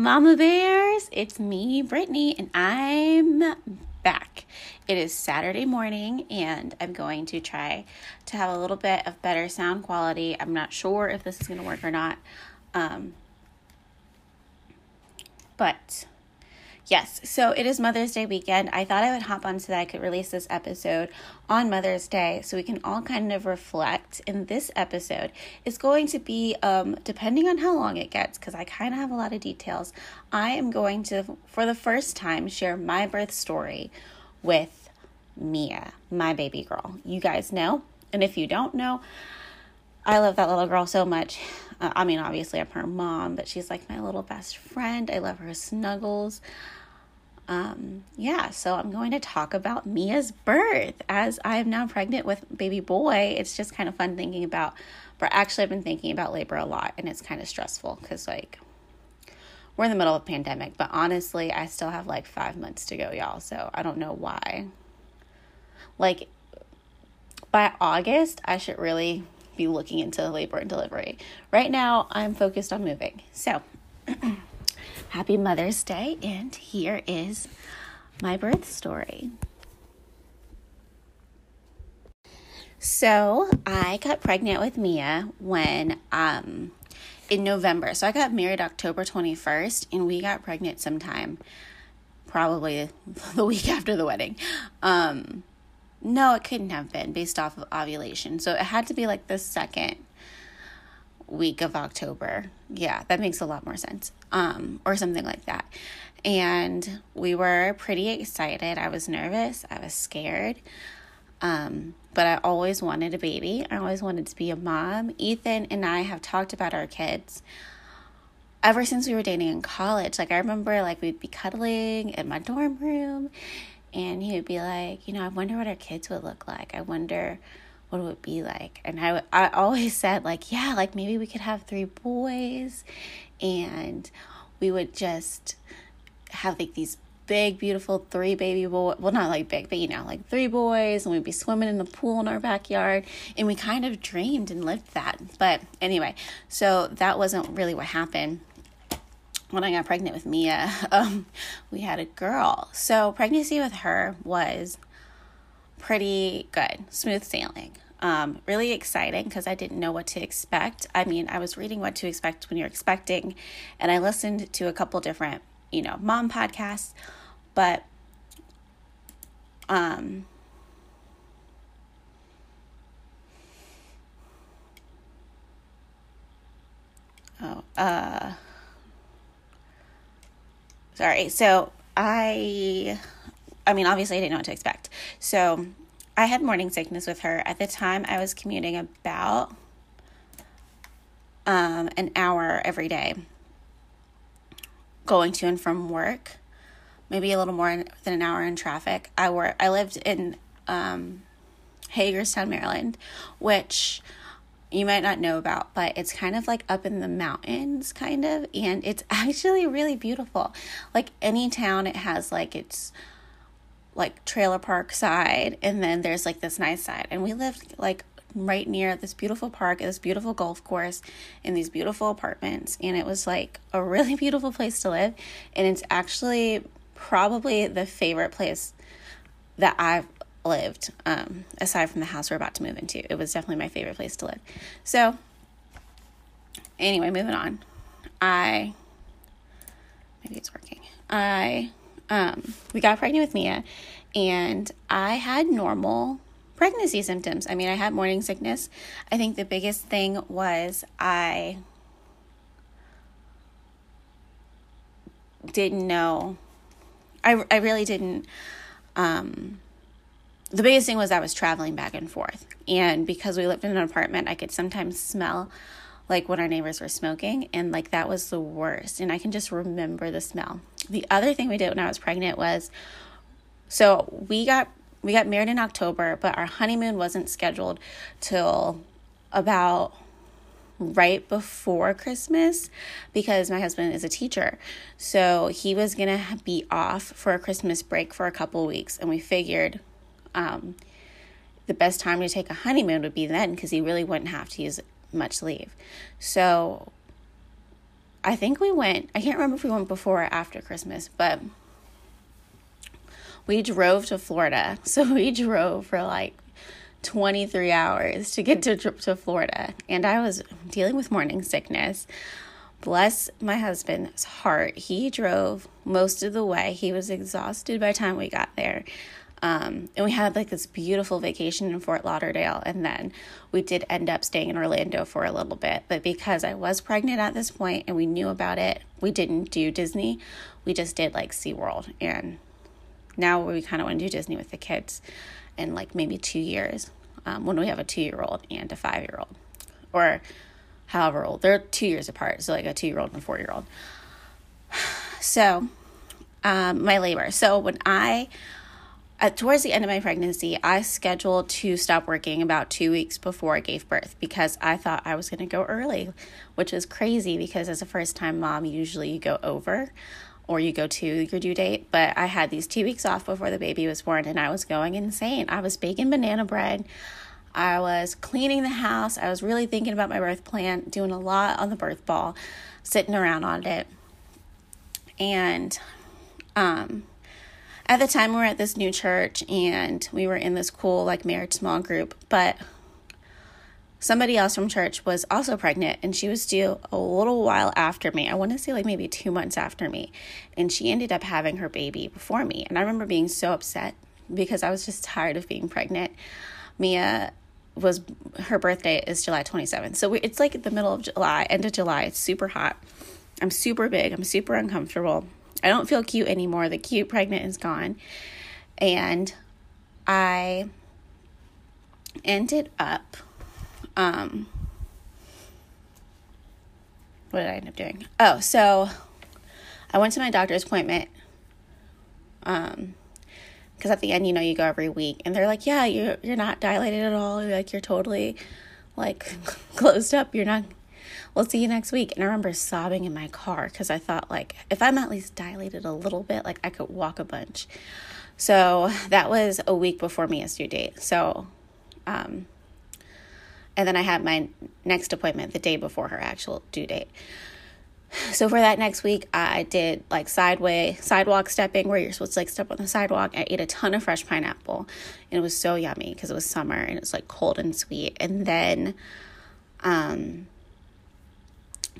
Mama Bears, it's me, Brittany, and I'm back. It is Saturday morning, and I'm going to try to have a little bit of better sound quality. I'm not sure if this is going to work or not, but yes, so it is Mother's Day weekend. I thought I would hop on so that I could release this episode on Mother's Day so we can all kind of reflect. And this episode is going to be, depending on how long it gets, because I kind of have a lot of details, I am going to, for the first time, share my birth story with Mia, my baby girl. You guys know, and if you don't know, I love that little girl so much. I mean, obviously I'm her mom, but she's like my little best friend. I love her snuggles. So I'm going to talk about Mia's birth as I am now pregnant with baby boy. It's just kind of fun thinking about, but actually I've been thinking about labor a lot, and it's kind of stressful because like we're in the middle of a pandemic, but honestly, I still have like 5 months to go, y'all. So I don't know why, like by August, I should really be looking into labor and delivery. Right now I'm focused on moving. So happy Mother's Day, and here is my birth story. So I got pregnant with Mia when in November. So I got married October 21st, and we got pregnant sometime, probably the week after the wedding. No, it couldn't have been based off of ovulation. So it had to be like the second week of October. Yeah, that makes a lot more sense. Or something like that. And we were pretty excited. I was nervous. I was scared. But I always wanted a baby. I always wanted to be a mom. Ethan and I have talked about our kids ever since we were dating in college. Like I remember like we'd be cuddling in my dorm room, and he would be like, you know, I wonder what our kids would look like. I wonder what it would be like. And I always said, like, yeah, like maybe we could have 3 boys, and we would just have like these big, beautiful 3 baby boys. Well, not like big, but you know, like 3 boys, and we'd be swimming in the pool in our backyard. And we kind of dreamed and lived that. But anyway, so that wasn't really what happened. When I got pregnant with Mia, we had a girl. So pregnancy with her was pretty good, smooth sailing, really exciting because I didn't know what to expect. I mean, I was reading what to expect when you're expecting, and I listened to a couple different, you know, mom podcasts, but So I mean, obviously I didn't know what to expect. So I had morning sickness with her. At the time I was commuting about, an hour every day going to and from work, maybe a little more than an hour in traffic. I lived in, Hagerstown, Maryland, which you might not know about, but it's kind of like up in the mountains kind of, and it's actually really beautiful. Like any town, it has like its like trailer park side, and then there's like this nice side, and we lived like right near this beautiful park, this beautiful golf course, and these beautiful apartments, and it was like a really beautiful place to live. And it's actually probably the favorite place that I've lived, aside from the house we're about to move into. It was definitely my favorite place to live. So anyway, moving on. We got pregnant with Mia, and I had normal pregnancy symptoms. I mean, I had morning sickness. I think the biggest thing was I didn't know. I really didn't, the biggest thing was I was traveling back and forth, and because we lived in an apartment, I could sometimes smell like what our neighbors were smoking, and like that was the worst, and I can just remember the smell. The other thing we did when I was pregnant was, so we got married in October, but our honeymoon wasn't scheduled till about right before Christmas because my husband is a teacher. So he was going to be off for a Christmas break for a couple weeks, and we figured the best time to take a honeymoon would be then, because he really wouldn't have to use much leave. So I think we went, I can't remember if we went before or after Christmas, but we drove to Florida. So we drove for like 23 hours to get to Florida. And I was dealing with morning sickness. Bless my husband's heart. He drove most of the way. He was exhausted by the time we got there. And we had like this beautiful vacation in Fort Lauderdale, and then we did end up staying in Orlando for a little bit. But because I was pregnant at this point and we knew about it, we didn't do Disney. We just did like SeaWorld, and now we kind of want to do Disney with the kids in like maybe 2 years, when we have a 2-year-old and a 5-year-old, or however old. They're 2 years apart, so like a 2-year-old and a 4-year-old. So my labor. So when I... towards the end of my pregnancy, I scheduled to stop working about 2 weeks before I gave birth because I thought I was going to go early, which is crazy because as a first-time mom, usually you go over or you go to your due date. But I had these 2 weeks off before the baby was born, and I was going insane. I was baking banana bread. I was cleaning the house. I was really thinking about my birth plan, doing a lot on the birth ball, sitting around on it. And at the time, we were at this new church, and we were in this cool, like, married small group, but somebody else from church was also pregnant, and she was due a little while after me. I want to say, like, maybe 2 months after me, and she ended up having her baby before me, and I remember being so upset because I was just tired of being pregnant. Mia was, her birthday is July 27th, so it's, like, the middle of July, end of July. It's super hot. I'm super big. I'm super uncomfortable. I don't feel cute anymore. The cute pregnant is gone. And I ended up, what did I end up doing? Oh, so I went to my doctor's appointment, because at the end, you know, you go every week and they're like, yeah, you're not dilated at all. Like, you're totally like closed up. You're not, we'll see you next week. And I remember sobbing in my car because I thought, like, if I'm at least dilated a little bit, like, I could walk a bunch. So that was a week before Mia's due date. So, and then I had my next appointment the day before her actual due date. So for that next week, I did, like, sidewalk stepping where you're supposed to, like, step on the sidewalk. I ate a ton of fresh pineapple, and it was so yummy because it was summer and it was, like, cold and sweet. And then,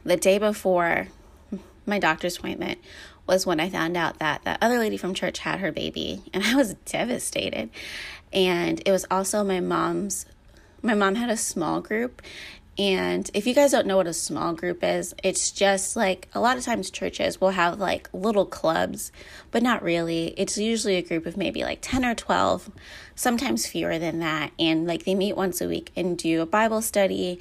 the day before my doctor's appointment was when I found out that that other lady from church had her baby, and I was devastated. And it was also my mom had a small group. And if you guys don't know what a small group is, it's just like a lot of times churches will have like little clubs, but not really. It's usually a group of maybe like 10 or 12, sometimes fewer than that. And like they meet once a week and do a Bible study,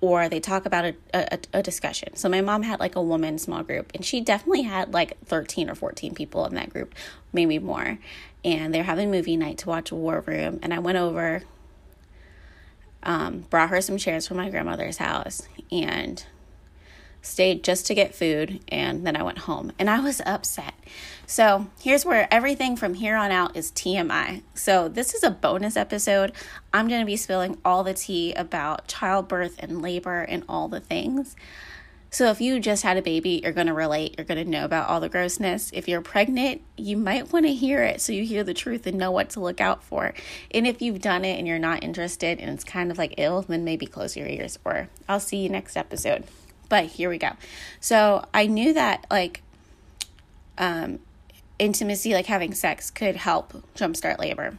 or they talk about a discussion. So my mom had like a woman's small group, and she definitely had like 13 or 14 people in that group, maybe more. And they're having movie night to watch War Room. And I went over, brought her some chairs from my grandmother's house and stayed just to get food. And then I went home, and I was upset. So here's where everything from here on out is TMI. So this is a bonus episode. I'm going to be spilling all the tea about childbirth and labor and all the things. So if you just had a baby, you're going to relate. You're going to know about all the grossness. If you're pregnant, you might want to hear it so you hear the truth and know what to look out for. And if you've done it and you're not interested and it's kind of like ill, then maybe close your ears, or I'll see you next episode. But here we go. So I knew that like intimacy, like having sex, could help jumpstart labor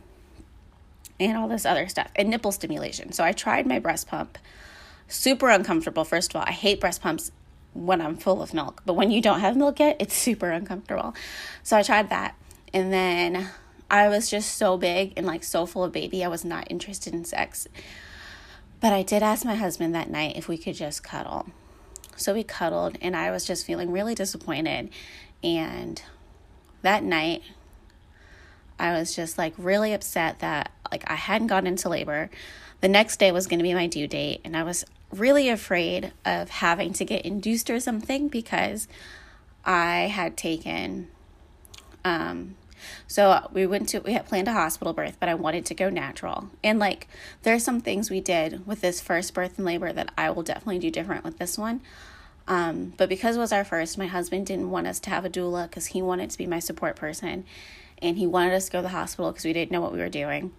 and all this other stuff, and nipple stimulation. So I tried my breast pump. Super uncomfortable. First of all, I hate breast pumps when I'm full of milk, but when you don't have milk yet, it's super uncomfortable. So I tried that. And then I was just so big and like so full of baby, I was not interested in sex. But I did ask my husband that night if we could just cuddle. So we cuddled, and I was just feeling really disappointed. And that night, I was just like really upset that like I hadn't gone into labor. The next day was going to be my due date, and I was really afraid of having to get induced or something because I had taken. So we had planned a hospital birth, but I wanted to go natural. And like, there's some things we did with this first birth and labor that I will definitely do different with this one. But because it was our first, my husband didn't want us to have a doula because he wanted to be my support person. And he wanted us to go to the hospital because we didn't know what we were doing.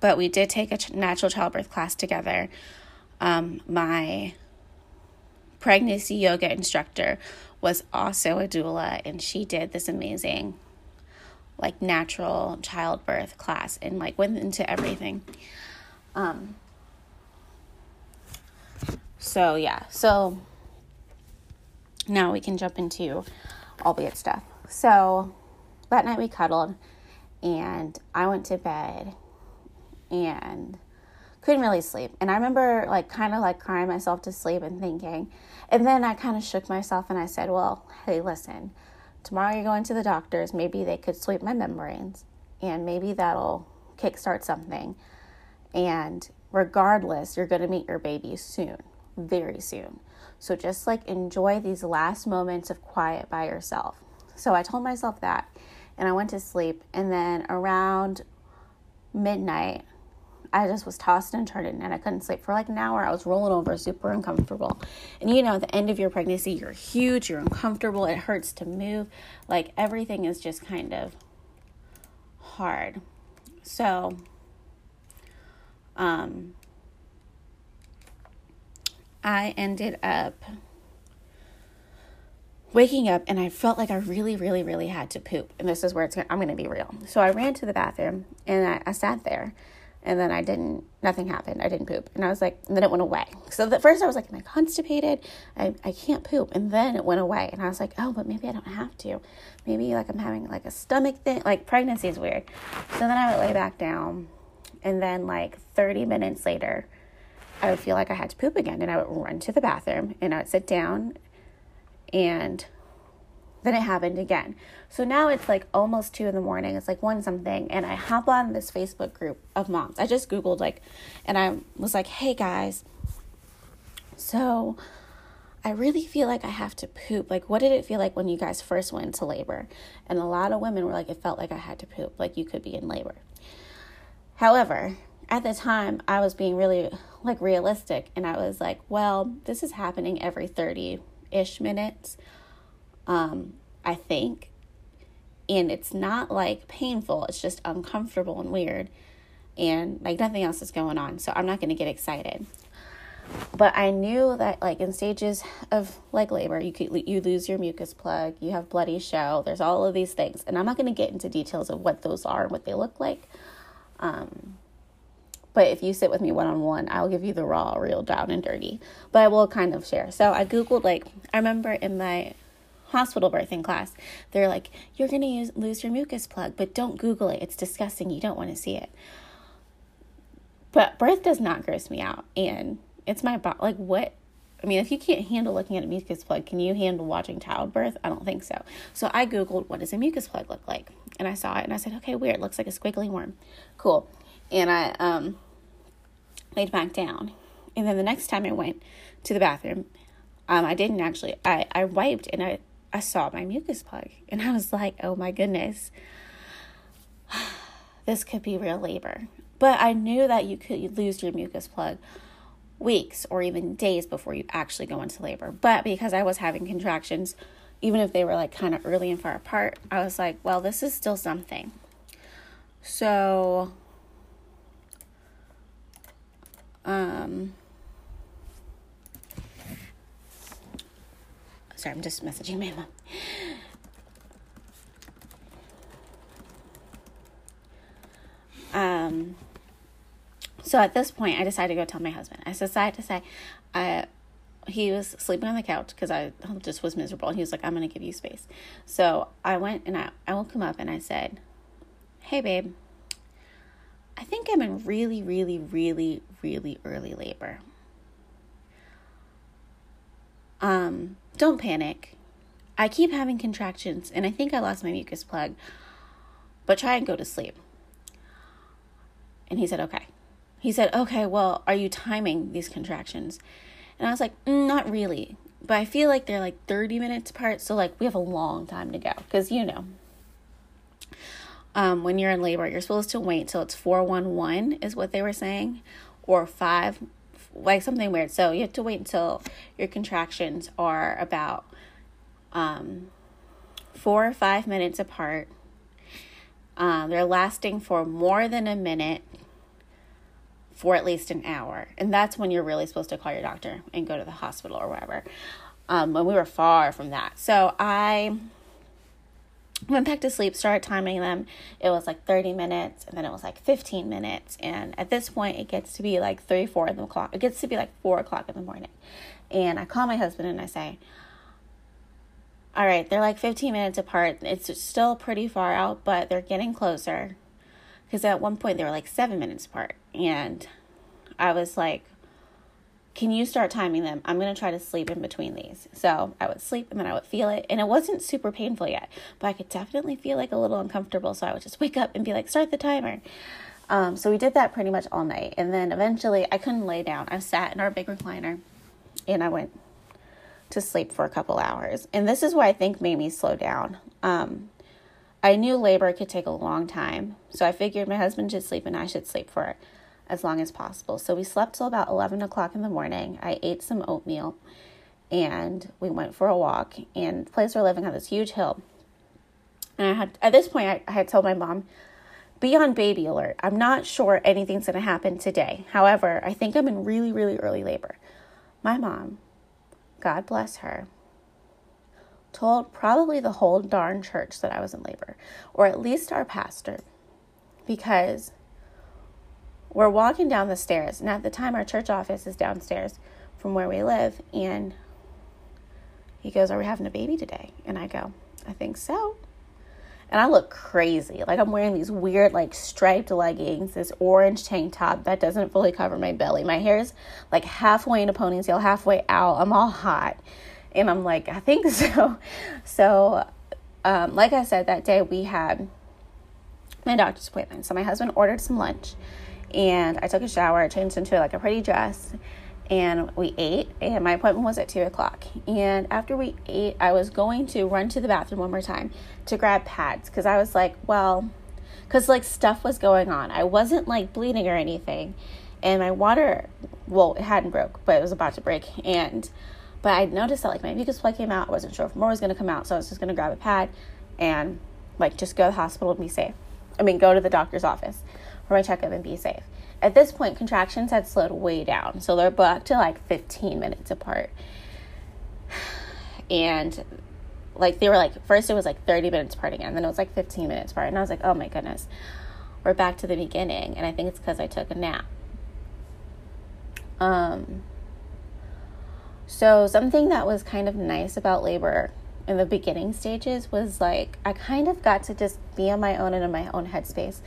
But we did take a natural childbirth class together. My pregnancy yoga instructor was also a doula, and she did this amazing, like, natural childbirth class and, like, went into everything. So, yeah. So, now we can jump into all the good stuff. So, that night we cuddled, and I went to bed and couldn't really sleep. And I remember, like, kind of, like, crying myself to sleep and thinking. And then I kind of shook myself, and I said, well, hey, listen, tomorrow you're going to the doctors. Maybe they could sweep my membranes, and maybe that'll kickstart something. And regardless, you're going to meet your baby soon, very soon. So just, like, enjoy these last moments of quiet by yourself. So I told myself that, and I went to sleep. And then around midnight, I just was tossed and turned, and I couldn't sleep for like an hour. I was rolling over, super uncomfortable. And you know, at the end of your pregnancy, you're huge, you're uncomfortable, it hurts to move. Like, everything is just kind of hard. So, I ended up waking up, and I felt like I really, really, really had to poop. And this is where I'm going to be real. So I ran to the bathroom, and I sat there. And then nothing happened. I didn't poop. And I was like, and then it went away. So at first I was like, am I constipated? I can't poop. And then it went away. And I was like, oh, but maybe I don't have to. Maybe, like, I'm having, like, a stomach thing. Like, pregnancy is weird. So then I would lay back down. And then, like, 30 minutes later, I would feel like I had to poop again. And I would run to the bathroom. And I would sit down. And then it happened again. So now it's like almost 2 a.m. It's like 1 something. And I hop on this Facebook group of moms. I just Googled, like, and I was like, hey guys, so I really feel like I have to poop. Like, what did it feel like when you guys first went into labor? And a lot of women were like, it felt like I had to poop. Like, you could be in labor. However, at the time I was being really, like, realistic. And I was like, well, this is happening every 30-ish minutes. I think, and it's not, like, painful, it's just uncomfortable and weird, and, like, nothing else is going on, so I'm not going to get excited. But I knew that, like, in stages of, like, labor, you lose your mucus plug, you have bloody show, there's all of these things, and I'm not going to get into details of what those are and what they look like, but if you sit with me one-on-one, I'll give you the raw, real, down and dirty, but I will kind of share. So I Googled, like, I remember in my hospital birthing class, they're like, you're going to lose your mucus plug, but don't Google it. It's disgusting. You don't want to see it. But birth does not gross me out. And it's my body. Like, what? I mean, if you can't handle looking at a mucus plug, can you handle watching childbirth? I don't think so. So I Googled, what does a mucus plug look like? And I saw it, and I said, okay, weird. It looks like a squiggly worm. Cool. And I laid back down. And then the next time I went to the bathroom, I didn't actually, I wiped, and I saw my mucus plug, and I was like, oh my goodness, this could be real labor. But I knew that you could lose your mucus plug weeks or even days before you actually go into labor. But because I was having contractions, even if they were, like, kind of early and far apart, I was like, well, this is still something. So, sorry, I'm just messaging my mom. So at this point, I decided to go tell my husband. I decided to say, he was sleeping on the couch because I just was miserable. And he was like, I'm going to give you space. So I went, and I woke him up, and I said, hey, babe, I think I'm in really, really, really, really early labor. Don't panic. I keep having contractions, and I think I lost my mucus plug, but try and go to sleep. And he said, okay. He said, okay, well, are you timing these contractions? And I was like, not really, but I feel like they're, like, 30 minutes apart, so, like, we have a long time to go, because, you know, when you're in labor, you're supposed to wait till it's 411 is what they were saying, or 5 like something weird. So you have to wait until your contractions are about 4 or 5 minutes apart. They're lasting for more than a minute for at least an hour. And that's when you're really supposed to call your doctor and go to the hospital or wherever. And we were far from that. So I went back to sleep, started timing them. It was like 30 minutes, and then it was like 15 minutes. And at this point, it gets to be like 3, 4 o'clock. It gets to be like 4 o'clock in the morning. And I call my husband and I say, all right, they're like 15 minutes apart. It's still pretty far out, but they're getting closer. Because at one point, they were like 7 minutes apart. And I was like, can you start timing them? I'm going to try to sleep in between these. So I would sleep, and then I would feel it. And it wasn't super painful yet, but I could definitely feel like a little uncomfortable. So I would just wake up and be like, start the timer. So we did that pretty much all night. And then eventually I couldn't lay down. I sat in our big recliner and I went to sleep for a couple hours. And this is what I think made me slow down. I knew labor could take a long time. So I figured my husband should sleep and I should sleep for it as long as possible. So we slept till about 11 o'clock in the morning. I ate some oatmeal and we went for a walk, and the place we're living on this huge hill. And I had, at this point, I had told my mom, be on baby alert. I'm not sure anything's going to happen today. However, I think I'm in really, really early labor. My mom, God bless her, told probably the whole darn church that I was in labor, or at least our pastor, because we're walking down the stairs, and at the time our church office is downstairs from where we live, and he goes, are we having a baby today? And I go, I think so. And I look crazy. Like, I'm wearing these weird, like, striped leggings, this orange tank top that doesn't fully cover my belly. My hair's, like, halfway in a ponytail, halfway out. I'm all hot. And I'm like, I think so. So, like I said, that day we had my doctor's appointment. So my husband ordered some lunch, and I took a shower, changed into, like, a pretty dress, and we ate, and my appointment was at 2 o'clock. And after we ate, I was going to run to the bathroom one more time to grab pads, because I was like, well, because, like, stuff was going on. I wasn't, like, bleeding or anything, and my water, well, it hadn't broke, but it was about to break. And but I noticed that, like, my mucus plug came out. I wasn't sure if more was going to come out, so I was just going to grab a pad and, like, just go to the hospital and be safe. I mean, go to the doctor's office for my checkup and be safe. At this point, contractions had slowed way down. So they're back to like 15 minutes apart. And like they were like, first it was like 30 minutes apart again. Then it was like 15 minutes apart. And I was like, oh my goodness, we're back to the beginning. And I think it's because I took a nap. So something that was kind of nice about labor in the beginning stages was like, I kind of got to just be on my own and in my own headspace.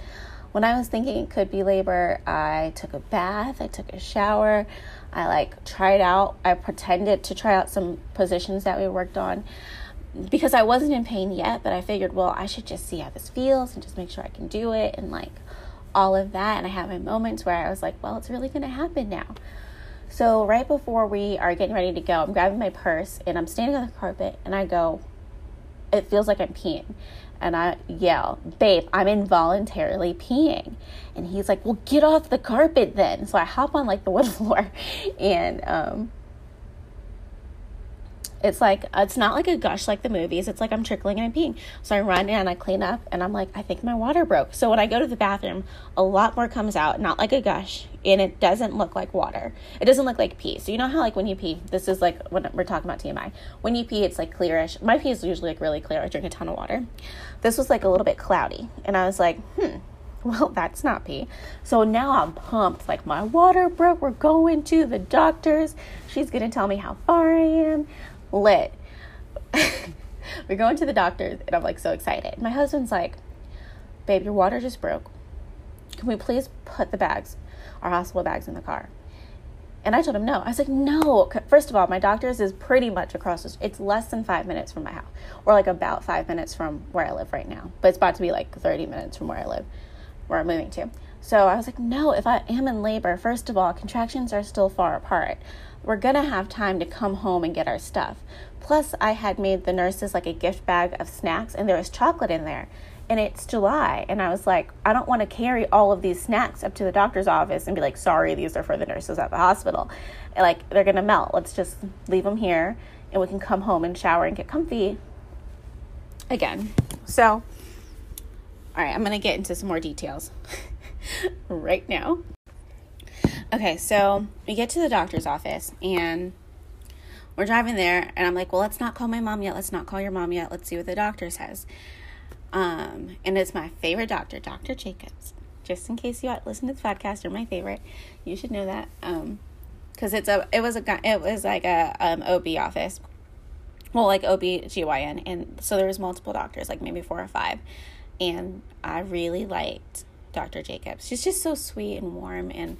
When I was thinking it could be labor, I took a bath, I took a shower, I like tried out, I pretended to try out some positions that we worked on because I wasn't in pain yet, but I figured, well, I should just see how this feels and just make sure I can do it and like all of that. And I had my moments where I was like, well, it's really going to happen now. So right before we are getting ready to go, I'm grabbing my purse and I'm standing on the carpet and I go, it feels like I'm peeing. And I yell, babe, I'm involuntarily peeing. And he's like, well, get off the carpet then. So I hop on like the wood floor and it's like, it's not like a gush like the movies. It's like I'm trickling and I'm peeing. So I run and I clean up and I'm like, I think my water broke. So when I go to the bathroom, a lot more comes out, not like a gush. And it doesn't look like water. It doesn't look like pee. So you know how like when you pee, this is like when we're talking about TMI. When you pee, it's like clearish. My pee is usually like really clear. I drink a ton of water. This was like a little bit cloudy. And I was like, well, that's not pee. So now I'm pumped. Like my water broke. We're going to the doctor's. She's going to tell me how far I am. Lit. We're going to the doctor's and I'm like so excited. My husband's like, babe, your water just broke. Can we please put the bags, our hospital bags, in the car? And I told him no. I was like, no. First of all, my doctor's is pretty much across the street. It's less than 5 minutes from my house, or like about 5 minutes from where I live right now. But it's about to be like 30 minutes from where I live, where I'm moving to. So I was like, no, if I am in labor, first of all, contractions are still far apart. We're going to have time to come home and get our stuff. Plus, I had made the nurses like a gift bag of snacks, and there was chocolate in there. And it's July, and I was like, I don't want to carry all of these snacks up to the doctor's office and be like, sorry, these are for the nurses at the hospital. And, like, they're going to melt. Let's just leave them here, and we can come home and shower and get comfy again. So, all right, I'm going to get into some more details right now. Okay, so we get to the doctor's office, and we're driving there, and I'm like, well, let's not call my mom yet. Let's not call your mom yet. Let's see what the doctor says. And it's my favorite doctor, Dr. Jacobs. Just in case you listen to the podcast, you're my favorite. You should know that. Cause it was like a OB office. Well, like OB/GYN. And so there was multiple doctors, like maybe 4 or 5. And I really liked Dr. Jacobs. She's just so sweet and warm. And,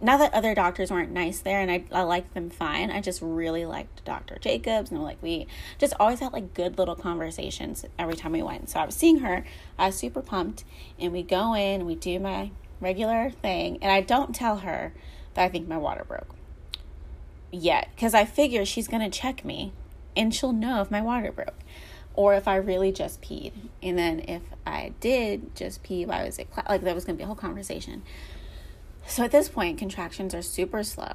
not that other doctors weren't nice there, and I liked them fine. I just really liked Dr. Jacobs, and like we just always had like good little conversations every time we went. So I was seeing her. I was super pumped, and we go in, and we do my regular thing, and I don't tell her that I think my water broke yet, because I figure she's going to check me, and she'll know if my water broke or if I really just peed. And then if I did just pee, I was like that was going to be a whole conversation. So at this point, contractions are super slow,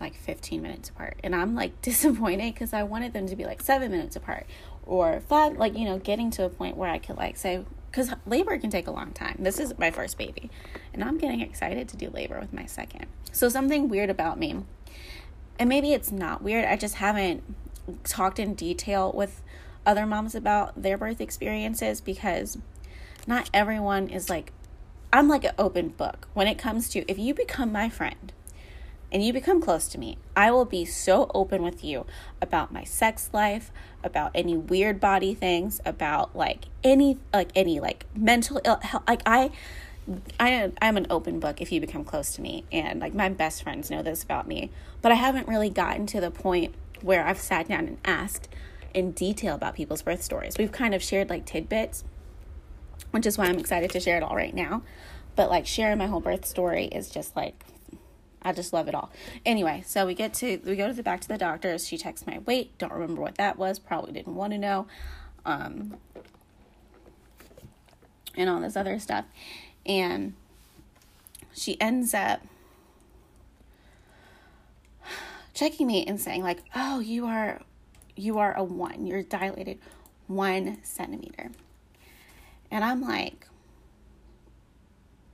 like 15 minutes apart. And I'm like disappointed because I wanted them to be like 7 minutes apart or 5, like, you know, getting to a point where I could like say, because labor can take a long time. This is my first baby, and I'm getting excited to do labor with my second. So something weird about me, and maybe it's not weird, I just haven't talked in detail with other moms about their birth experiences, because not everyone is like, I'm like an open book when it comes to, if you become my friend and you become close to me, I will be so open with you about my sex life, about any weird body things, about like any mental ill health. Like I'm an open book if you become close to me, and like my best friends know this about me, but I haven't really gotten to the point where I've sat down and asked in detail about people's birth stories. We've kind of shared like tidbits, which is why I'm excited to share it all right now. But like sharing my whole birth story is just like, I just love it all. Anyway, so we go back to the doctor. She checks my weight. Don't remember what that was. Probably didn't want to know. And all this other stuff. And she ends up checking me and saying like, oh, you are a 1. You're dilated 1 centimeter. And I'm like,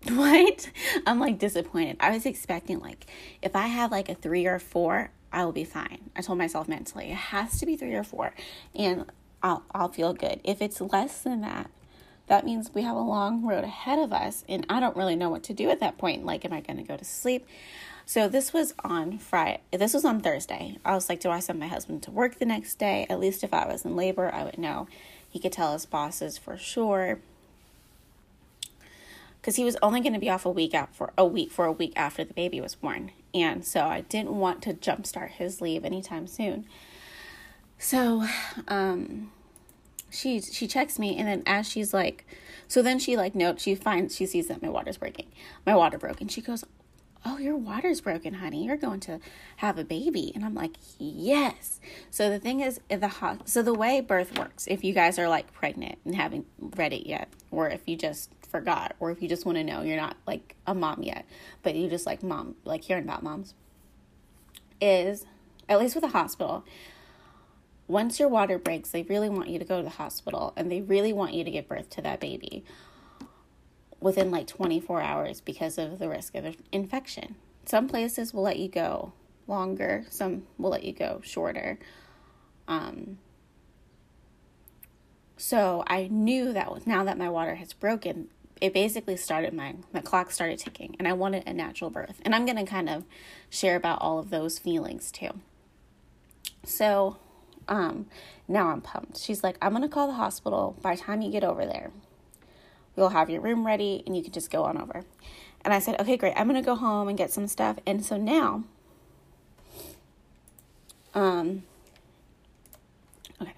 what? I'm like disappointed. I was expecting like, if I have like a 3 or 4, I will be fine. I told myself mentally, it has to be 3 or 4, and I'll feel good. If it's less than that, that means we have a long road ahead of us, and I don't really know what to do at that point. Like, am I going to go to sleep? So this was on Friday. This was on Thursday. I was like, do I send my husband to work the next day? At least if I was in labor, I would know. He could tell his bosses for sure, because he was only going to be off a week after the baby was born. And so I didn't want to jumpstart his leave anytime soon. So she checks me, and then as she's like, so then she like notes, she sees that my water broke, and she goes, oh, your water's broken, honey. You're going to have a baby. And I'm like, yes. So the thing is, so the way birth works, if you guys are like pregnant and haven't read it yet, or if you just forgot, or if you just want to know, you're not like a mom yet, but you just like mom, like hearing about moms, is, at least with the hospital, once your water breaks, they really want you to go to the hospital, and they really want you to give birth to that baby within like 24 hours because of the risk of infection. Some places will let you go longer. Some will let you go shorter. So I knew that now that my water has broken, it basically started my clock started ticking, and I wanted a natural birth. And I'm going to kind of share about all of those feelings too. So now I'm pumped. She's like, I'm going to call the hospital. By the time you get over there, we'll have your room ready, and you can just go on over. And I said, okay, great. I'm going to go home and get some stuff. And so now, okay.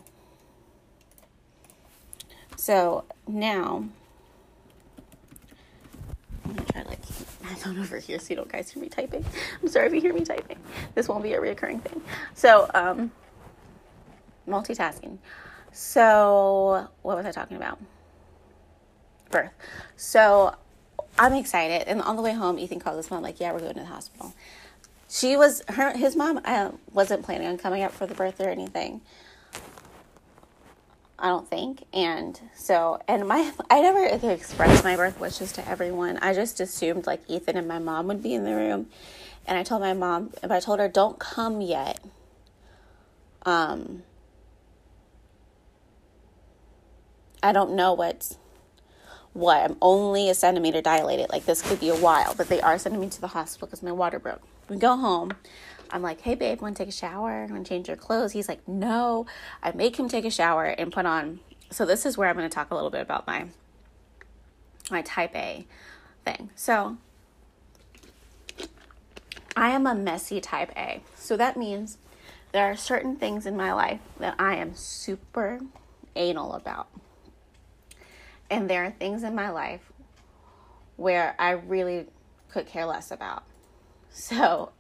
So now phone over here so you don't guys hear me typing. I'm sorry if you hear me typing. This won't be a reoccurring thing. So, multitasking. So, what was I talking about? Birth. So, I'm excited. And on the way home, Ethan called his mom, like, yeah, we're going to the hospital. She was, his mom wasn't planning on coming up for the birth or anything, I don't think. And so, and I never expressed my birth wishes to everyone. I just assumed like Ethan and my mom would be in the room. And I told my mom, but I told her, don't come yet. I don't know what's what. I'm only a centimeter dilated. Like this could be a while, but they are sending me to the hospital because my water broke. We go home. I'm like, hey, babe, want to take a shower? Want to change your clothes? He's like, no. I make him take a shower and put on. So this is where I'm going to talk a little bit about my type A thing. So I am a messy type A. So that means there are certain things in my life that I am super anal about. And there are things in my life where I really could care less about. So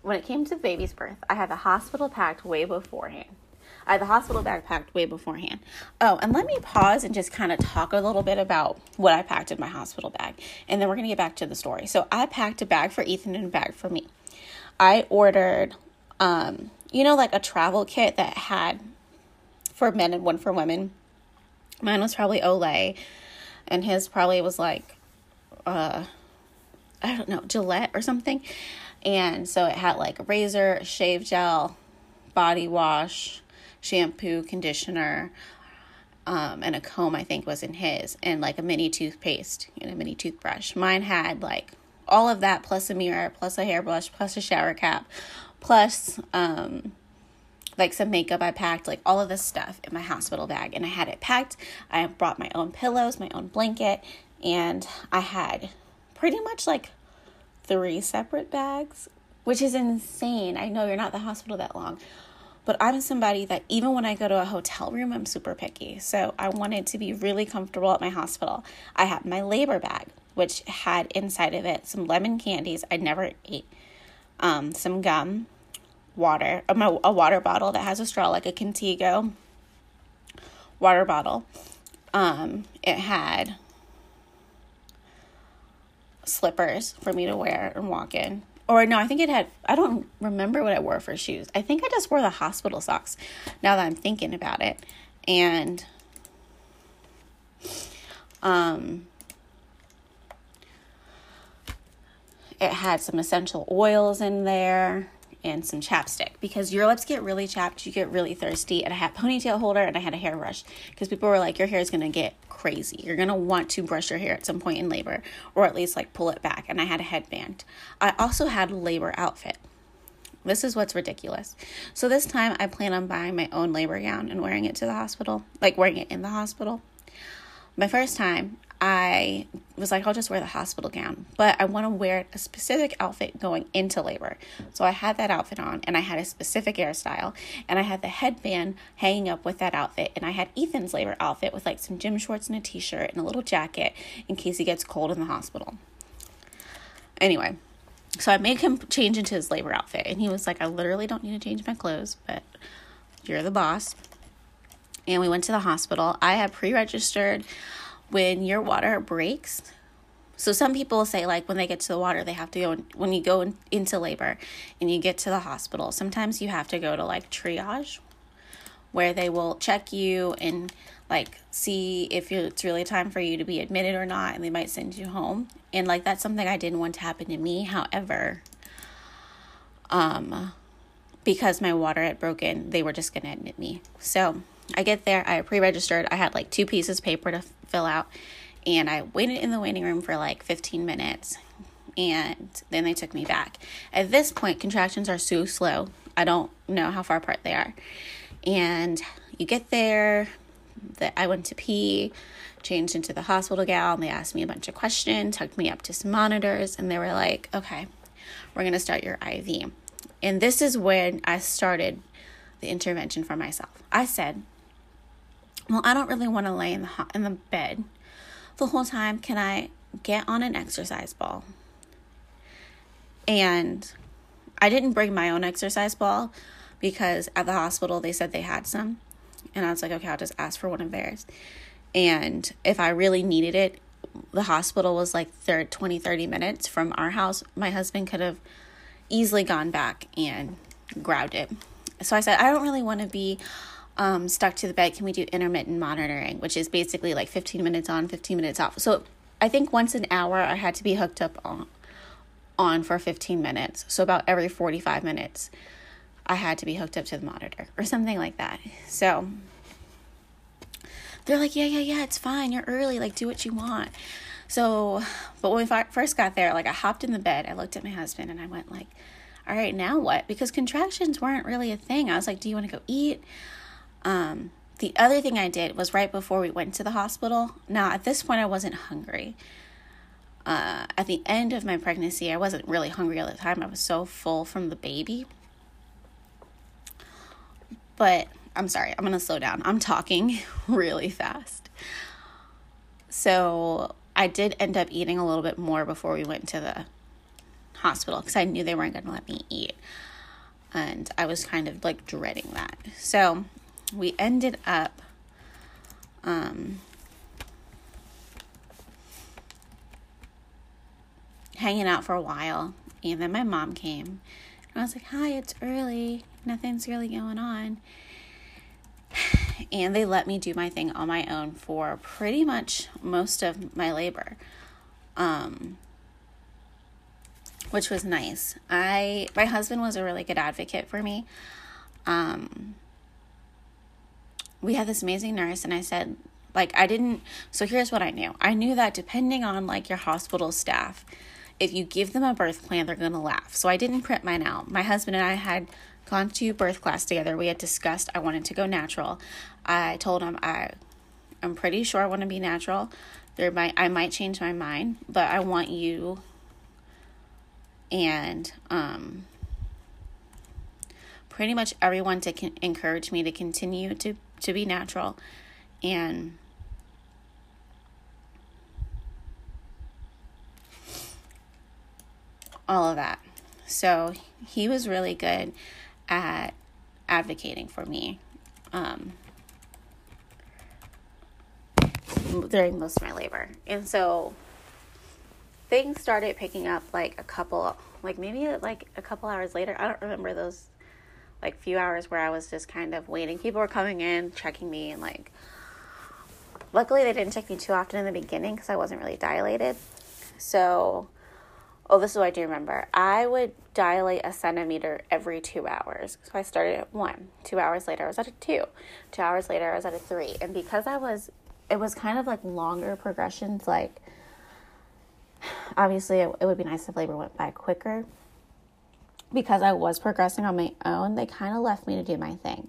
when it came to the baby's birth, I had the hospital packed way beforehand. I had the hospital bag packed way beforehand. Oh, and let me pause and just kind of talk a little bit about what I packed in my hospital bag. And then we're going to get back to the story. So I packed a bag for Ethan and a bag for me. I ordered, like a travel kit that had for men and one for women. Mine was probably Olay. And his probably was like, Gillette or something. And so it had like a razor, shave gel, body wash, shampoo, conditioner, and a comb, I think was in his, and like a mini toothpaste and a mini toothbrush. Mine had like all of that, plus a mirror, plus a hairbrush, plus a shower cap, plus, like some makeup I packed, like all of this stuff in my hospital bag. And I had it packed. I brought my own pillows, my own blanket, and I had pretty much like 3 separate bags, which is insane. I know you're not at the hospital that long, but I'm somebody that even when I go to a hotel room, I'm super picky. So I wanted to be really comfortable at my hospital. I had my labor bag, which had inside of it some lemon candies I never ate, some gum, water, a water bottle that has a straw, like a Contigo water bottle. It had slippers for me to wear and walk in. Or no, I think it had, I don't remember what I wore for shoes. I think I just wore the hospital socks now that I'm thinking about it. And it had some essential oils in there and some chapstick because your lips get really chapped, you get really thirsty. And I had a ponytail holder and I had a hairbrush because people were like, your hair is going to get crazy. You're going to want to brush your hair at some point in labor or at least like pull it back. And I had a headband. I also had a labor outfit. This is what's ridiculous. So this time I plan on buying my own labor gown and wearing it to the hospital, like wearing it in the hospital. My first time I was like, I'll just wear the hospital gown, but I want to wear a specific outfit going into labor. So I had that outfit on and I had a specific hairstyle and I had the headband hanging up with that outfit. And I had Ethan's labor outfit with like some gym shorts and a t-shirt and a little jacket in case he gets cold in the hospital. Anyway, so I made him change into his labor outfit and he was like, I literally don't need to change my clothes, but you're the boss. And we went to the hospital. I had pre-registered when your water breaks. So some people say like when they get to the water, they have to go, when you go into labor and you get to the hospital, sometimes you have to go to like triage where they will check you and like see if it's really time for you to be admitted or not. And they might send you home. And like, that's something I didn't want to happen to me. However, because my water had broken, they were just going to admit me. So I get there, I pre-registered, I had like 2 pieces of paper to fill out, and I waited in the waiting room for like 15 minutes, and then they took me back. At this point, contractions are so slow, I don't know how far apart they are, and you get there, I went to pee, changed into the hospital gown, they asked me a bunch of questions, hooked me up to some monitors, and they were like, okay, we're going to start your IV, and this is when I started the intervention for myself. I said, well, I don't really want to lay in the bed the whole time. Can I get on an exercise ball And I didn't bring my own exercise ball because at the hospital they said they had some. And I was like, okay, I'll just ask for one of theirs. And if I really needed it, the hospital was like 20-30 minutes from our house. My husband could have easily gone back and grabbed it. So I said, I don't really want to be stuck to the bed. Can we do intermittent monitoring, which is basically like 15 minutes on, 15 minutes off? So I think once an hour I had to be hooked up on for 15 minutes. So about every 45 minutes I had to be hooked up to the monitor or something like that. So they're like, yeah, it's fine. You're early. Like, do what you want. So, but when we first got there, like I hopped in the bed, I looked at my husband and I went like, all right, now what? Because contractions weren't really a thing. I was like, do you want to go eat? The other thing I did was right before we went to the hospital. Now at this point I wasn't hungry. At the end of my pregnancy, I wasn't really hungry all the time. I was so full from the baby, but I'm sorry, I'm going to slow down. I'm talking really fast. So I did end up eating a little bit more before we went to the hospital because I knew they weren't going to let me eat. And I was kind of like dreading that. So we ended up, hanging out for a while. And then my mom came and I was like, hi, it's early. Nothing's really going on. And they let me do my thing on my own for pretty much most of my labor, which was nice. My husband was a really good advocate for me. We had this amazing nurse, and I said, like, so here's what I knew. I knew that depending on, like, your hospital staff, if you give them a birth plan, they're going to laugh. So I didn't print mine out. My husband and I had gone to birth class together. We had discussed I wanted to go natural. I told him I'm pretty sure I want to be natural. I might change my mind, but I want you and pretty much everyone to encourage me to continue to be natural. And all of that. So he was really good at advocating for me during most of my labor. And so things started picking up maybe a couple hours later. I don't remember those few hours where I was just kind of waiting. People were coming in, checking me, and luckily they didn't check me too often in the beginning because I wasn't really dilated. So this is what I do remember. I would dilate a centimeter every 2 hours. So I started at 1. 2 hours later, I was at a 2. 2 hours later, I was at a 3. And because it was kind of longer progressions, obviously it would be nice if labor went by quicker. Because I was progressing on my own, they kind of left me to do my thing.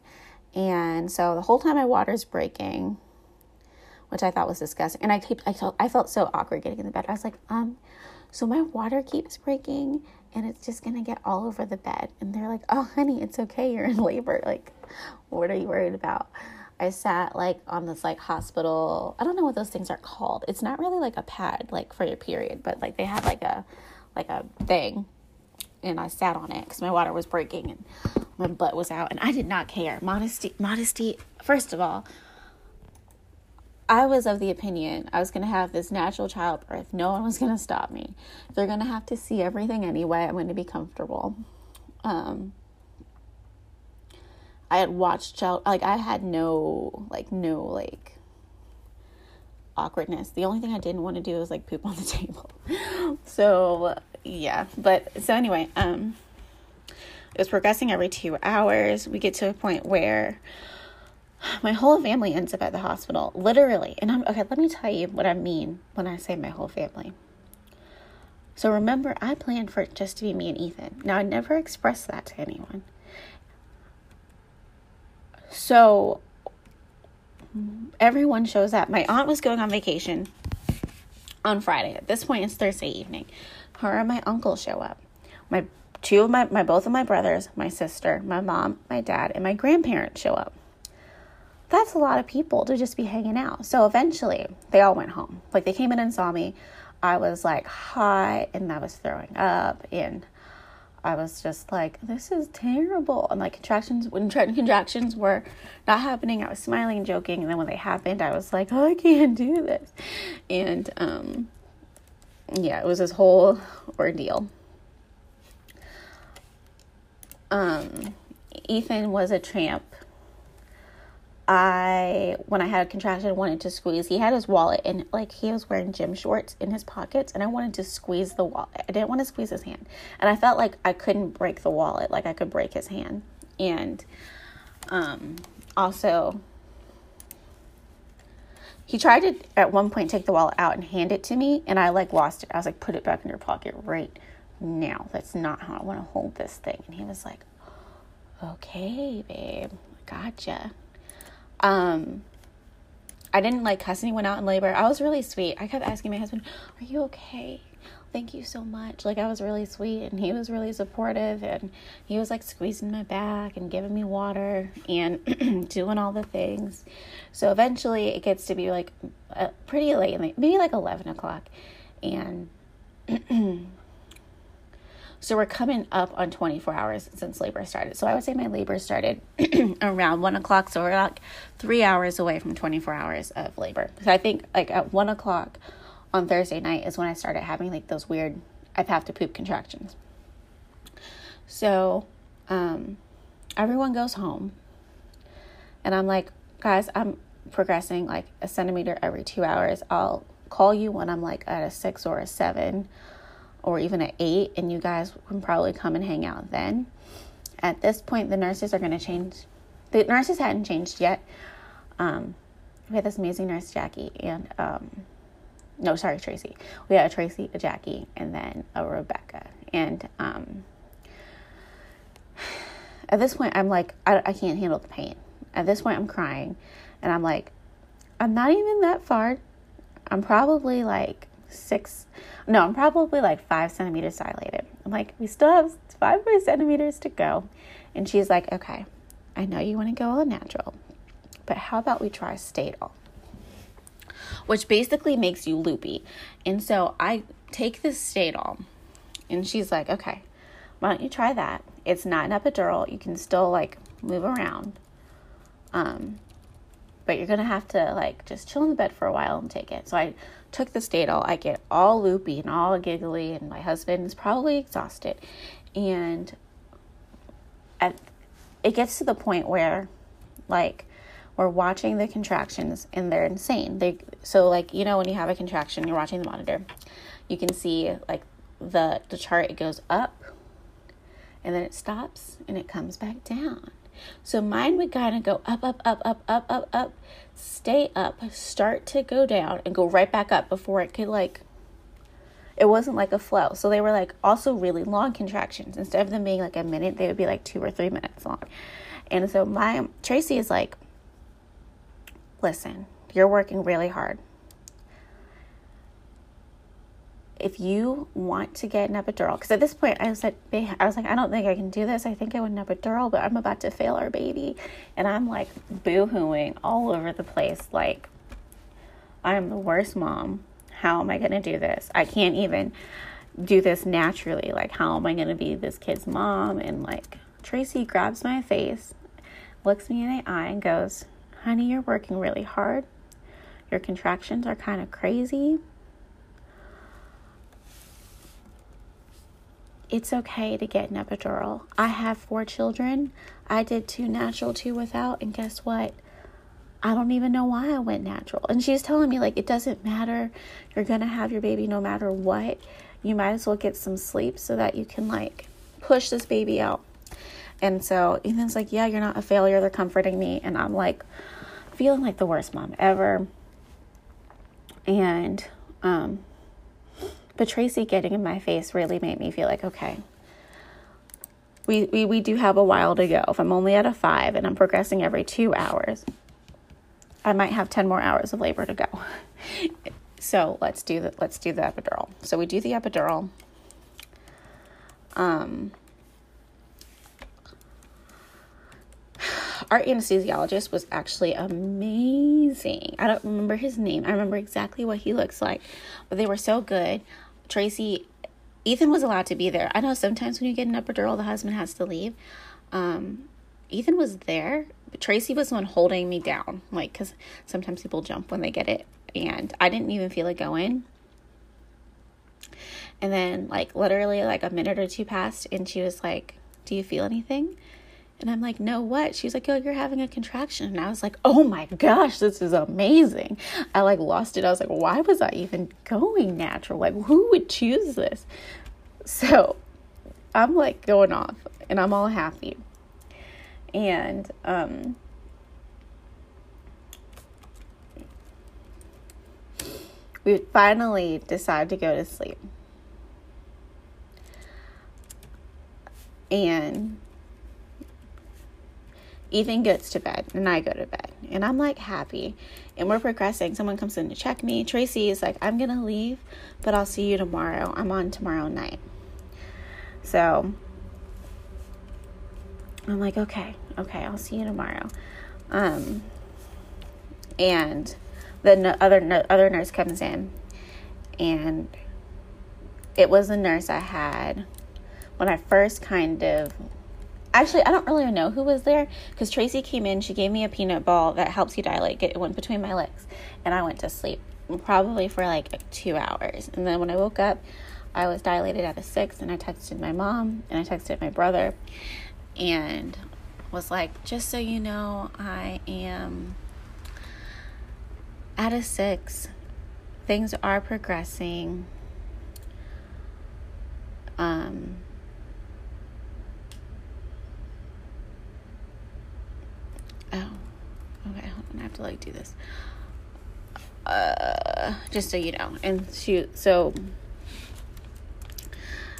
And so the whole time my water's breaking, which I thought was disgusting. And I felt so awkward getting in the bed. I was like, so my water keeps breaking and it's just going to get all over the bed. And they're like, oh, honey, it's okay. You're in labor. What are you worried about? I sat on this hospital. I don't know what those things are called. It's not really a pad, for your period, but they had a thing. And I sat on it because my water was breaking and my butt was out and I did not care. Modesty. First of all, I was of the opinion I was going to have this natural childbirth. No one was going to stop me. They're going to have to see everything anyway. I'm going to be comfortable. I had watched I had no awkwardness. The only thing I didn't want to do was poop on the table. So yeah, it was progressing every 2 hours. We get to a point where my whole family ends up at the hospital, literally. And let me tell you what I mean when I say my whole family. So remember, I planned for it just to be me and Ethan. Now, I never expressed that to anyone. So everyone shows up. My aunt was going on vacation on Friday. At this point, it's Thursday evening. Her and my uncle show up. Both of my brothers, my sister, my mom, my dad, and my grandparents show up. That's a lot of people to just be hanging out. So eventually they all went home. They came in and saw me. I was hot and I was throwing up and I was just like, this is terrible. And like contractions were not happening, I was smiling and joking. And then when they happened, I was like, oh, I can't do this. And yeah, it was this whole ordeal. Ethan was a tramp. When I had a contraction, wanted to squeeze. He had his wallet, and like he was wearing gym shorts in his pockets, and I wanted to squeeze the wallet. I didn't want to squeeze his hand, and I felt like I couldn't break the wallet, like I could break his hand. And also, he tried to at one point take the wallet out and hand it to me, and I like lost it. I was like, put it back in your pocket right now. That's not how I want to hold this thing. And he was like, okay, babe, gotcha. I didn't like cuss anyone out in labor. I was really sweet. I kept asking my husband, are you okay? Thank you so much. Like, I was really sweet, and he was really supportive, and he was like squeezing my back and giving me water and doing all the things. So eventually it gets to be like pretty late, maybe like 11 o'clock. And so we're coming up on 24 hours since labor started. So I would say my labor started around 1 o'clock. So we're like 3 hours away from 24 hours of labor. So I think like at 1 o'clock on Thursday night is when I started having like those weird, I'd have to poop contractions. So everyone goes home. And I'm like, guys, I'm progressing like a centimeter every 2 hours. I'll call you when I'm like at a 6 or a 7. Or even at 8, and you guys can probably come and hang out then. At this point, the nurses are going to change. The nurses hadn't changed yet. We had this amazing nurse, Jackie, and, Tracy. We had a Tracy, a Jackie, and then a Rebecca. And at this point, I'm like, I can't handle the pain. At this point, I'm crying, and I'm like, I'm not even that far. I'm probably like 5 centimeters dilated. I'm like, we still have 5 more centimeters to go. And she's like, okay, I know you want to go all natural, but how about we try Stadol, which basically makes you loopy. And so I take this Stadol, and she's like, okay, why don't you try that? It's not an epidural. You can still like move around, but you're going to have to like just chill in the bed for a while and take it. So I took the Stadol. I get all loopy and all giggly, and my husband is probably exhausted. And it gets to the point where like we're watching the contractions, and they're insane. So like, you know, when you have a contraction, you're watching the monitor, you can see like the chart, it goes up and then it stops and it comes back down. So mine would kind of go up, up, up, up, up, up, up, stay up, start to go down, and go right back up before it could like, it wasn't like a flow. So they were like also really long contractions. Instead of them being like a minute, they would be like 2 or 3 minutes long. And so Tracy is like, listen, you're working really hard. If you want to get an epidural, because at this point I was like, I don't think I can do this. I think I want an epidural, but I'm about to fail our baby. And I'm like boo-hooing all over the place. Like, I'm the worst mom. How am I going to do this? I can't even do this naturally. Like, how am I going to be this kid's mom? And like, Tracy grabs my face, looks me in the eye, and goes, honey, you're working really hard. Your contractions are kind of crazy. It's okay to get an epidural. I have 4 children. I did 2 natural, 2 without. And guess what? I don't even know why I went natural. And she's telling me, like, it doesn't matter. You're going to have your baby no matter what. You might as well get some sleep so that you can, like, push this baby out. And so Ethan's like, yeah, you're not a failure. They're comforting me. And I'm, like, feeling like the worst mom ever. And, but Tracy getting in my face really made me feel like, okay, we do have a while to go. If I'm only at a 5 and I'm progressing every 2 hours, I might have 10 more hours of labor to go. So let's do the epidural. So we do the epidural. Our anesthesiologist was actually amazing. I don't remember his name. I remember exactly what he looks like, but they were so good. Tracy Ethan was allowed to be there. I know sometimes when you get an epidural, the husband has to leave. Ethan was there. But Tracy was the one holding me down, like, because sometimes people jump when they get it, and I didn't even feel it going. And then, like, literally, like, a minute or two passed, and she was like, "Do you feel anything?" And I'm like, "No, what?" She was like, "Oh, you're having a contraction." And I was like, "Oh, my gosh, this is amazing." I, like, lost it. I was like, why was I even going natural? Like, who would choose this? So I'm, like, going off, and I'm all happy. And we finally decide to go to sleep. And Ethan gets to bed, and I go to bed. And I'm, like, happy. And we're progressing. Someone comes in to check me. Tracy is like, "I'm going to leave, but I'll see you tomorrow. I'm on tomorrow night." So I'm like, okay, I'll see you tomorrow. And then the other nurse comes in, and it was the nurse I had when I first kind of, actually, I don't really know who was there, because Tracy came in, she gave me a peanut ball that helps you dilate, it went between my legs, and I went to sleep, probably for like 2 hours, and then when I woke up, I was dilated out of 6, and I texted my mom, and I texted my brother, and was like, "Just so you know, I am out of 6. Things are progressing. Oh, okay, hold on. I have to, like, do this. Just so you know." And so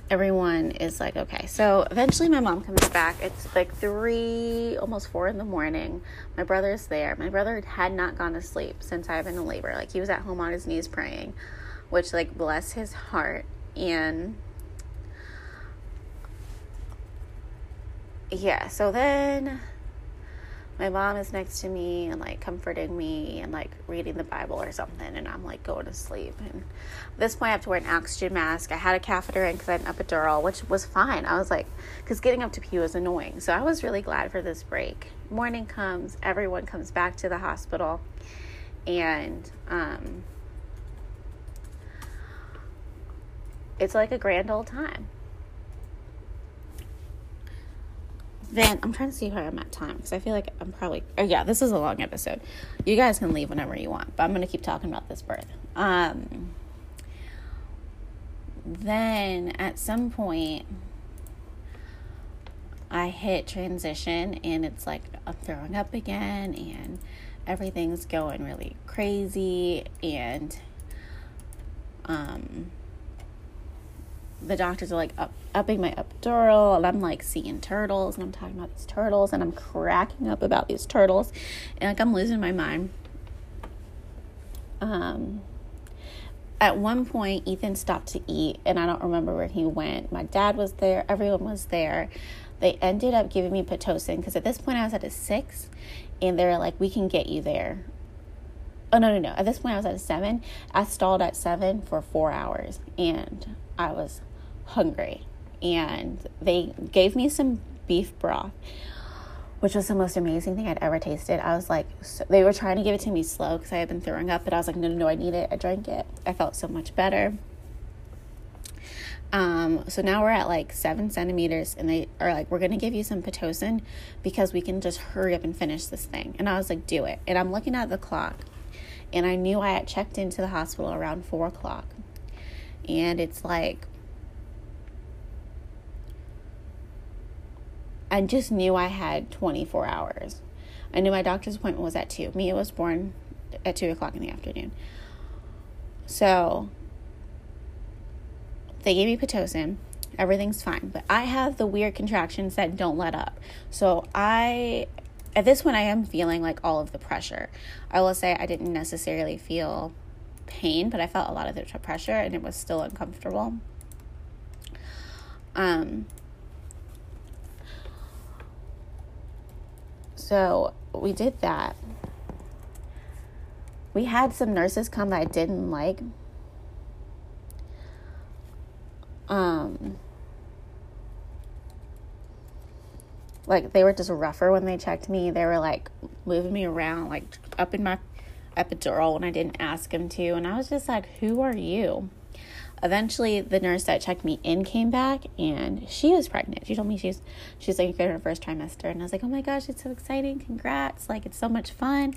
everyone is like, okay. So eventually my mom comes back. It's like 3, almost 4 in the morning. My brother's there. My brother had not gone to sleep since I've been in labor. Like, he was at home on his knees praying, which, like, bless his heart. And yeah, so then my mom is next to me and, like, comforting me and, like, reading the Bible or something, and I'm, like, going to sleep. And at this point, I have to wear an oxygen mask. I had a catheter in because I had an epidural, which was fine. I was like, because getting up to pee was annoying. So I was really glad for this break. Morning comes, everyone comes back to the hospital, and it's like a grand old time. Then, I'm trying to see where I'm at time, because I feel like I'm probably, oh yeah, this is a long episode. You guys can leave whenever you want, but I'm going to keep talking about this birth. Then, at some point, I hit transition, and it's like, I'm throwing up again, and everything's going really crazy, and the doctors are, like, upping my epidural, and I'm, like, seeing turtles, and I'm talking about these turtles, and I'm cracking up about these turtles, and, like, I'm losing my mind. At one point, Ethan stopped to eat, and I don't remember where he went. My dad was there. Everyone was there. They ended up giving me Pitocin, because at this point, I was at a 6, and they were like, "We can get you there." Oh, no. At this point, I was at a 7. I stalled at 7 for 4 hours, and I was hungry, and they gave me some beef broth, which was the most amazing thing I'd ever tasted. I was like, so, they were trying to give it to me slow because I had been throwing up, but I was like, no, I need it. I drank it. I felt so much better. So now we're at like 7 centimeters, and they are like, "We're going to give you some Pitocin because we can just hurry up and finish this thing." And I was like, "Do it." And I'm looking at the clock, and I knew I had checked into the hospital around 4:00, and it's like, I just knew I had 24 hours. I knew my doctor's appointment was at 2. Mia was born at 2 o'clock in the afternoon. So they gave me Pitocin. Everything's fine. But I have the weird contractions that don't let up. So at this point, I am feeling like all of the pressure. I will say I didn't necessarily feel pain, but I felt a lot of the pressure, and it was still uncomfortable. So we did that. We had some nurses come that I didn't like. Like, they were just rougher when they checked me. They were, like, moving me around, like, up in my epidural when I didn't ask them to. And I was just like, who are you? Eventually, the nurse that checked me in came back, and she was pregnant. She told me she was like, in her first trimester. And I was like, oh, my gosh, it's so exciting. Congrats. Like, it's so much fun.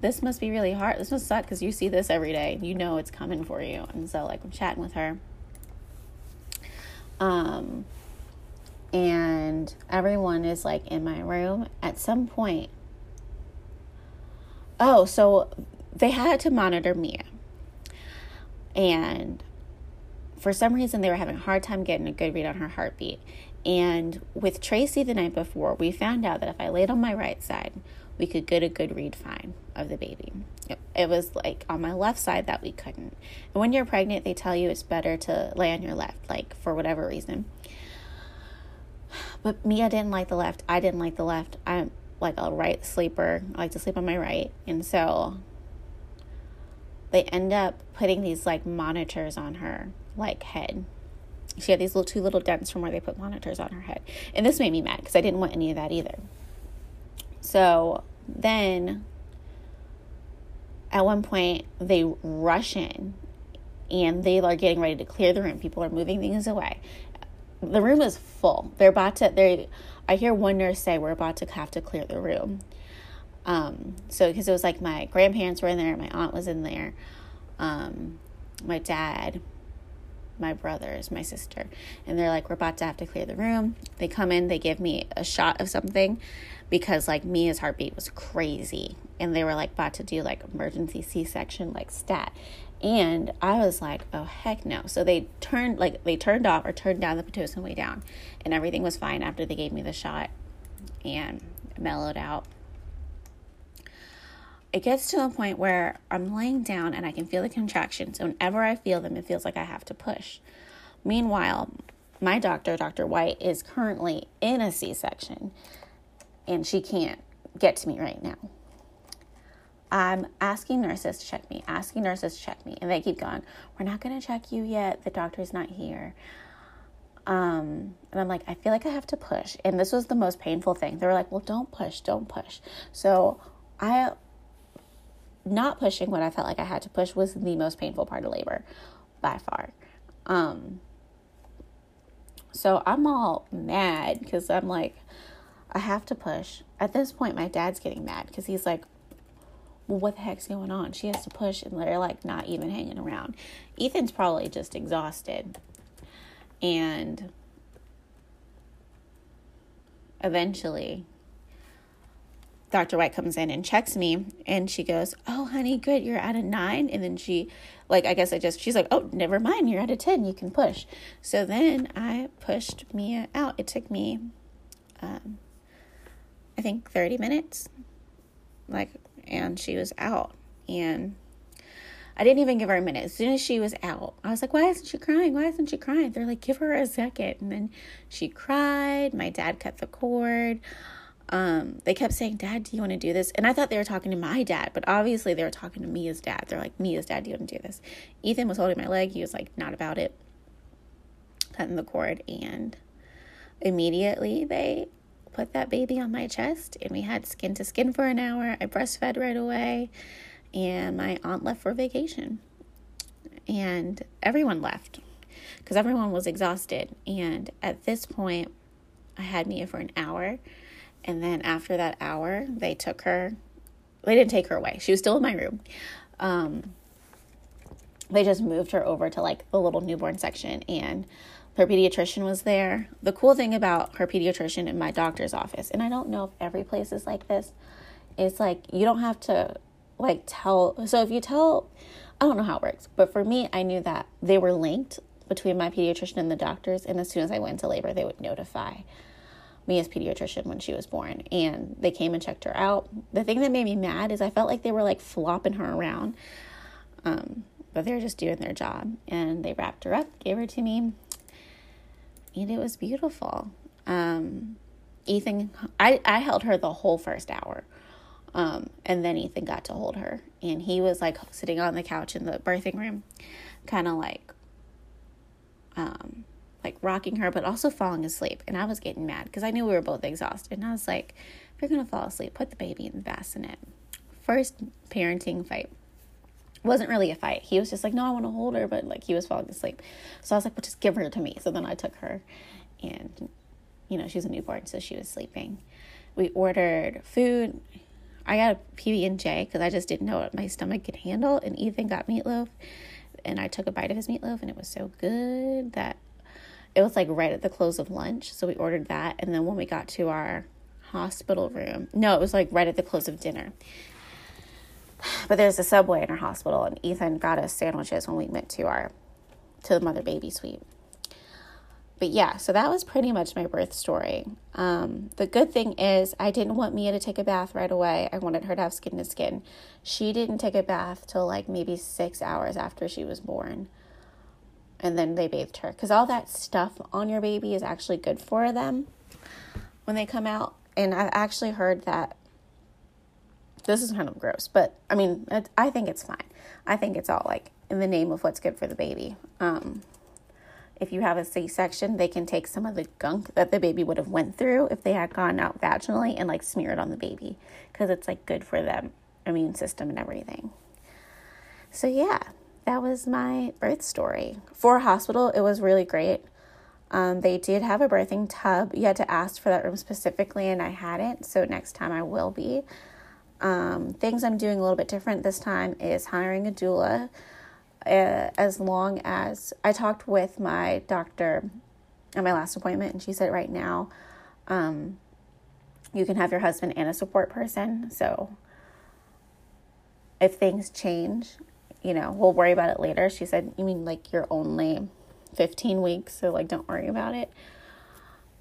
This must be really hard. This must suck because you see this every day. You know it's coming for you. And so, like, I'm chatting with her. And everyone is, like, in my room at some point. Oh, so they had to monitor Mia. And for some reason, they were having a hard time getting a good read on her heartbeat. And with Tracy the night before, we found out that if I laid on my right side, we could get a good read fine of the baby. It was like on my left side that we couldn't. And when you're pregnant, they tell you it's better to lay on your left, like for whatever reason. But Mia didn't like the left. I didn't like the left. I'm like a right sleeper. I like to sleep on my right. And so they end up putting these like monitors on her like head. She had these little two little dents from where they put monitors on her head. And this made me mad because I didn't want any of that either. So then at one point they rush in and they are getting ready to clear the room. People are moving things away. The room is full. I hear one nurse say, we're about to have to clear the room. So, because it was like my grandparents were in there, my aunt was in there, my dad, my brothers, my sister, and they're like, we're about to have to clear the room. They come in, they give me a shot of something because like Mia's heartbeat was crazy and they were like about to do like emergency C-section, like stat. And I was like, oh, heck no. So they turned down the Pitocin way down and everything was fine after they gave me the shot and mellowed out. It gets to a point where I'm laying down and I can feel the contractions. Whenever I feel them, it feels like I have to push. Meanwhile, my doctor, Dr. White, is currently in a C-section and she can't get to me right now. I'm asking nurses to check me, and they keep going, we're not going to check you yet, the doctor's not here. And I'm like, I feel like I have to push. And this was the most painful thing. They were like, well, don't push. So not pushing when I felt like I had to push was the most painful part of labor by far. So I'm all mad because I'm like, I have to push. At this point, my dad's getting mad because he's like, well, what the heck's going on? She has to push and they're like not even hanging around. Ethan's probably just exhausted. And eventually Dr. White comes in and checks me and she goes, oh, honey, good. You're at a 9. And then she's like, oh, never mind. You're at a 10. You can push. So then I pushed Mia out. It took me, I think 30 minutes. And she was out, and I didn't even give her a minute. As soon as she was out, I was like, why isn't she crying? They're like, give her a second. And then she cried. My dad cut the cord. They kept saying, dad, do you want to do this? And I thought they were talking to my dad, but obviously they were talking to Mia's dad. They're like, Mia's dad, do you want to do this? Ethan was holding my leg. He was like, not about it. Cutting the cord, and immediately they put that baby on my chest, and we had skin to skin for an hour. I breastfed right away, and my aunt left for vacation, and everyone left because everyone was exhausted. And at this point, I had Mia for an hour, and then after that hour, they took her. They didn't take her away. She was still in my room. They just moved her over to like the little newborn section, and her pediatrician was there. The cool thing about her pediatrician in my doctor's office, and I don't know if every place is like this, it's like you don't have to like tell. So if you tell, I don't know how it works, but for me, I knew that they were linked between my pediatrician and the doctors. And as soon as I went to labor, they would notify Mia's pediatrician when she was born. And they came and checked her out. The thing that made me mad is I felt like they were like flopping her around. But they were just doing their job. And they wrapped her up, gave her to me. And it was beautiful. Ethan, I held her the whole first hour. And then Ethan got to hold her. And he was like sitting on the couch in the birthing room, kind of like like rocking her, but also falling asleep. And I was getting mad because I knew we were both exhausted. And I was like, if you're going to fall asleep, put the baby in the bassinet. First parenting fight. Wasn't really a fight. He was just like, no, I want to hold her, but like he was falling asleep. So I was like, well, just give her to me. So then I took her, and you know, she was a newborn, so she was sleeping. We ordered food. I got a PB&J because I just didn't know what my stomach could handle, and Ethan got meatloaf, and I took a bite of his meatloaf, and it was so good that it was like right at the close of lunch, so we ordered that. And then when we got to our hospital room, no, it was like right at the close of dinner, but there's a Subway in our hospital, and Ethan got us sandwiches when we went to the mother-baby suite. But yeah, so that was pretty much my birth story. The good thing is I didn't want Mia to take a bath right away. I wanted her to have skin to skin. She didn't take a bath till like maybe 6 hours after she was born. And then they bathed her. Because all that stuff on your baby is actually good for them when they come out. And I've actually heard that, this is kind of gross, but I mean, I think it's fine. I think it's all like in the name of what's good for the baby. If you have a C-section, they can take some of the gunk that the baby would have went through if they had gone out vaginally and, like, smear it on the baby because it's, like, good for them, immune system and everything. So, yeah, that was my birth story. For a hospital, it was really great. They did have a birthing tub. You had to ask for that room specifically, and I hadn't, so next time I will be. Things I'm doing a little bit different this time is hiring a doula. As long as I talked with my doctor at my last appointment, and she said right now you can have your husband and a support person. So if things change, you know, we'll worry about it later. She said, you mean like you're only 15 weeks, so like don't worry about it.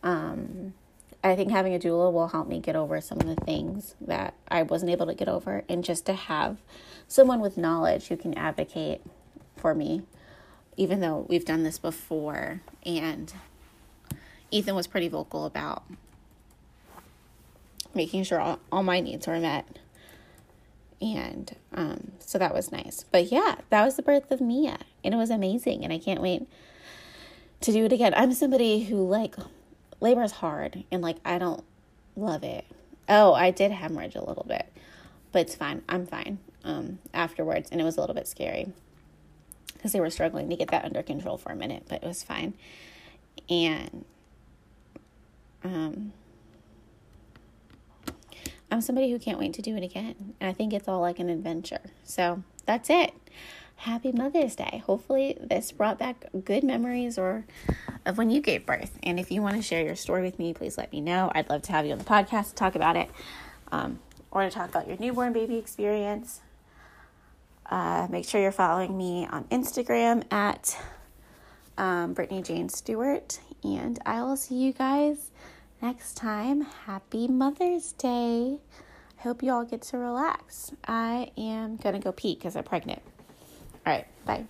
I think having a doula will help me get over some of the things that I wasn't able to get over, and just to have someone with knowledge who can advocate for me, even though we've done this before. And Ethan was pretty vocal about making sure all my needs were met. And so that was nice. But yeah, that was the birth of Mia, and it was amazing, and I can't wait to do it again. I'm somebody who, like, labor is hard, and, like, I don't love it. Oh, I did hemorrhage a little bit, but it's fine. I'm fine afterwards, and it was a little bit scary because they were struggling to get that under control for a minute, but it was fine. And I'm somebody who can't wait to do it again, and I think it's all, like, an adventure. So that's it. Happy Mother's Day. Hopefully this brought back good memories or of when you gave birth. And if you want to share your story with me, please let me know. I'd love to have you on the podcast to talk about it, or to talk about your newborn baby experience. Make sure you're following me on Instagram at Brittany Jane Stewart. And I will see you guys next time. Happy Mother's Day. I hope you all get to relax. I am going to go pee because I'm pregnant. All right, bye.